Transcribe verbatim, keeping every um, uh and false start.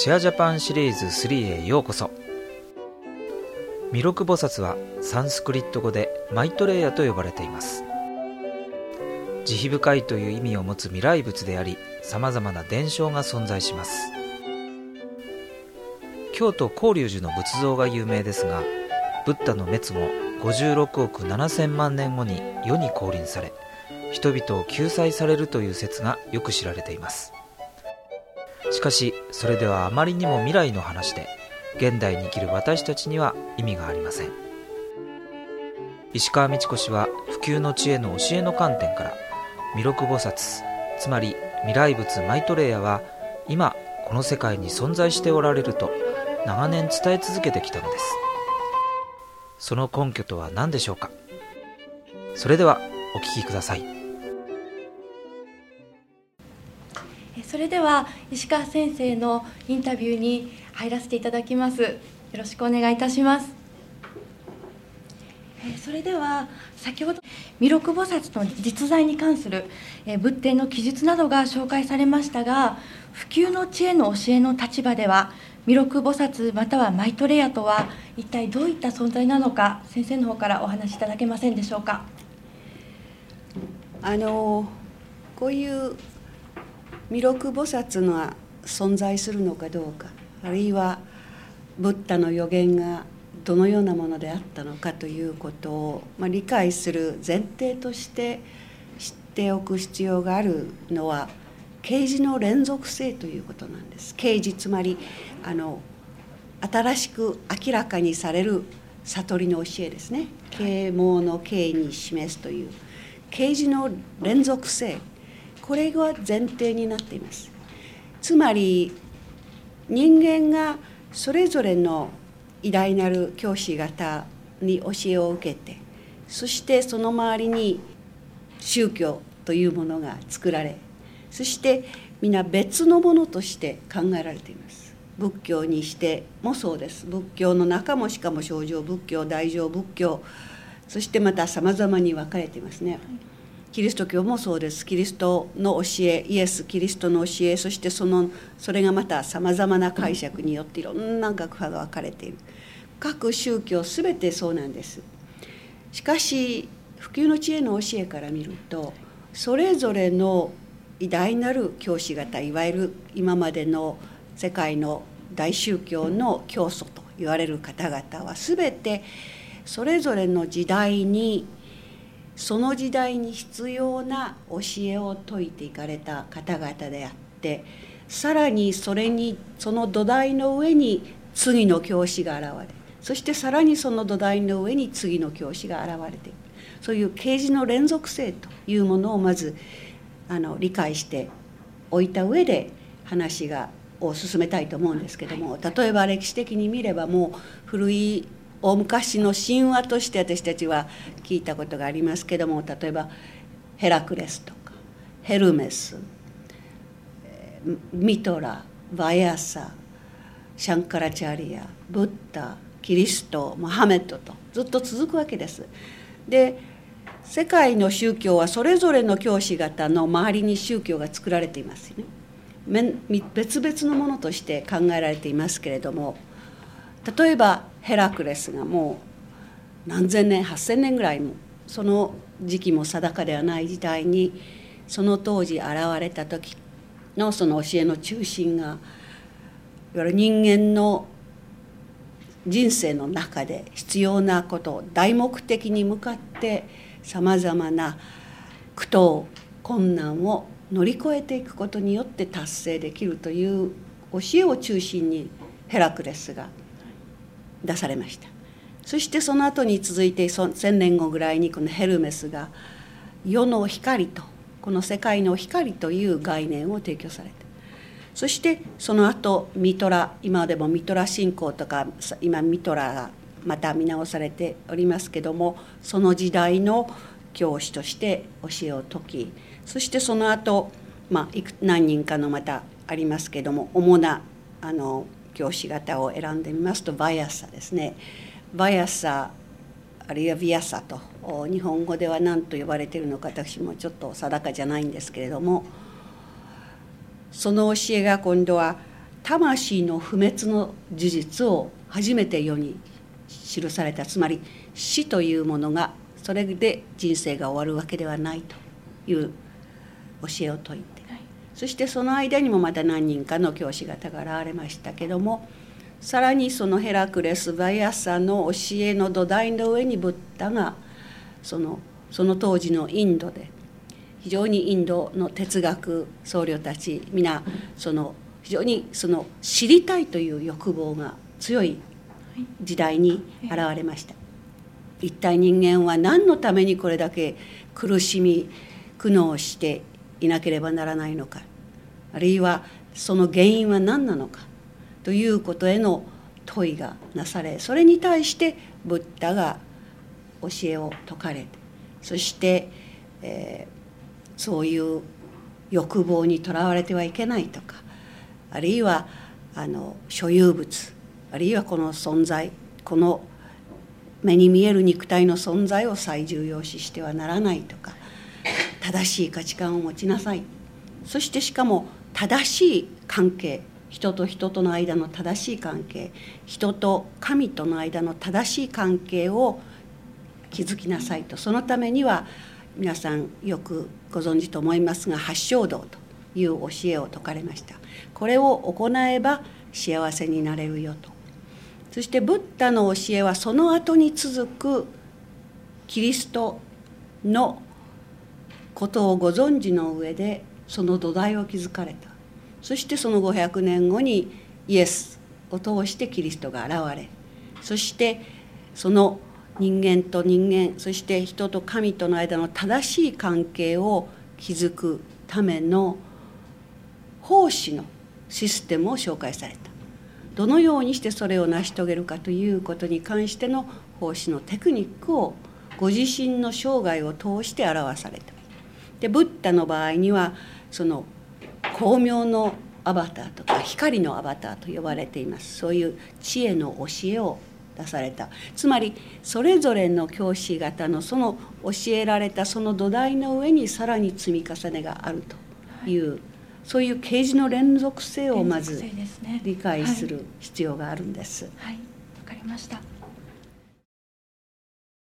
シェアジャパンシリーズスリーへようこそ。弥勒菩薩はサンスクリット語でマイトレーヤと呼ばれています。慈悲深いという意味を持つ未来仏であり、さまざまな伝承が存在します。京都広隆寺の仏像が有名ですが、ブッダの滅後ごじゅうろくおくななせんまんねんごに世に降臨され、人々を救済されるという説がよく知られています。しかしそれではあまりにも未来の話で、現代に生きる私たちには意味がありません。石川道子氏は普及の知恵の教えの観点から、弥勒菩薩、つまり未来仏マイトレーヤは今この世界に存在しておられると長年伝え続けてきたのです。その根拠とは何でしょうか。それではお聞きください。それでは石川先生のインタビューに入らせていただきます。よろしくお願いいたします。それでは先ほど弥勒菩薩の実在に関する仏典の記述などが紹介されましたが、普及の知恵の教えの立場では、弥勒菩薩またはマイトレーヤとは一体どういった存在なのか、先生の方からお話しいただけませんでしょうか。あのこういう弥勒菩薩が存在するのかどうか、あるいはブッダの予言がどのようなものであったのかということを、まあ、理解する前提として知っておく必要があるのは、啓示の連続性ということなんです。啓示、つまりあの新しく明らかにされる悟りの教えですね。啓蒙の啓に示すという啓示の連続性、これが前提になっています。つまり人間がそれぞれの偉大なる教師方に教えを受けて、そしてその周りに宗教というものが作られ、そして皆別のものとして考えられています。仏教にしてもそうです。仏教の中もしかも小乗仏教、大乗仏教、そしてまた様々に分かれていますね。キリスト教もそうです。キリストの教え、イエス・キリストの教え、そしてそのそれがまたさまざまな解釈によっていろんな学派が分かれている。各宗教すべてそうなんです。しかし普及の知恵の教えから見ると、それぞれの偉大なる教師方、いわゆる今までの世界の大宗教の教祖と言われる方々は、すべてそれぞれの時代に、その時代に必要な教えを説いていかれた方々であって、さらにそれにその土台の上に次の教師が現れ、そしてさらにその土台の上に次の教師が現れている、そういう啓示の連続性というものをまずあの理解しておいた上で話がを進めたいと思うんですけども、例えば歴史的に見れば、もう古い大昔の神話として私たちは聞いたことがありますけども、例えばヘラクレスとかヘルメス、ミトラ、バヤサ、シャンカラチャリア、ブッダ、キリスト、モハメッドとずっと続くわけです。で、世界の宗教はそれぞれの教師方の周りに宗教が作られていますよね。別々のものとして考えられていますけれども、例えばヘラクレスがもう何千年、はっせんねんぐらいも、その時期も定かではない時代にその当時現れた時のその教えの中心が、いわゆる人間の人生の中で必要なことを大目的に向かってさまざまな苦闘、困難を乗り越えていくことによって達成できるという教えを中心にヘラクレスが出されました。そしてその後に続いてせんねんごぐらいに、このヘルメスが世の光と、この世界の光という概念を提供されて、そしてその後ミトラ、今でもミトラ信仰とか、今ミトラがまた見直されておりますけども、その時代の教師として教えを説き、そしてその後、まあ、何人かのまたありますけども、主なあの教師方を選んでみますと、バヤサですね。バヤサ、あるいはヴィヤサと日本語では何と呼ばれているのか私もちょっと定かじゃないんですけれども、その教えが今度は魂の不滅の事実を初めて世に記された、つまり死というものがそれで人生が終わるわけではないという教えを説いて、そしてその間にもまた何人かの教師方が現れましたけども、さらにそのヘラクレス・ヴァイアサの教えの土台の上にブッダがその、その当時のインドで非常にインドの哲学僧侶たち皆その非常にその知りたいという欲望が強い時代に現れました。一体人間は何のためにこれだけ苦しみ苦悩していなければならないのか、あるいはその原因は何なのかということへの問いがなされ、それに対してブッダが教えを説かれ、そして、えー、そういう欲望にとらわれてはいけないとか、あるいはあの所有物、あるいはこの存在、この目に見える肉体の存在を最重要視してはならないとか、正しい価値観を持ちなさい、そしてしかも正しい関係、人と人との間の正しい関係、人と神との間の正しい関係を築きなさいと。そのためには皆さんよくご存知と思いますが、八正道という教えを説かれました。これを行えば幸せになれるよと。そしてブッダの教えはその後に続くキリストのことをご存知の上でその土台を築かれた。そしてそのごひゃくねんごにイエスを通してキリストが現れ、そしてその人間と人間、そして人と神との間の正しい関係を築くための奉仕のシステムを紹介された。どのようにしてそれを成し遂げるかということに関しての奉仕のテクニックをご自身の生涯を通して表された。でブッダの場合にはその光明のアバターとか光のアバターと呼ばれています。そういう知恵の教えを出された。つまりそれぞれの教師方のその教えられたその土台の上にさらに積み重ねがあるという、はい、そういう啓示の連続性をまず理解する必要があるんです。はい、わかりました。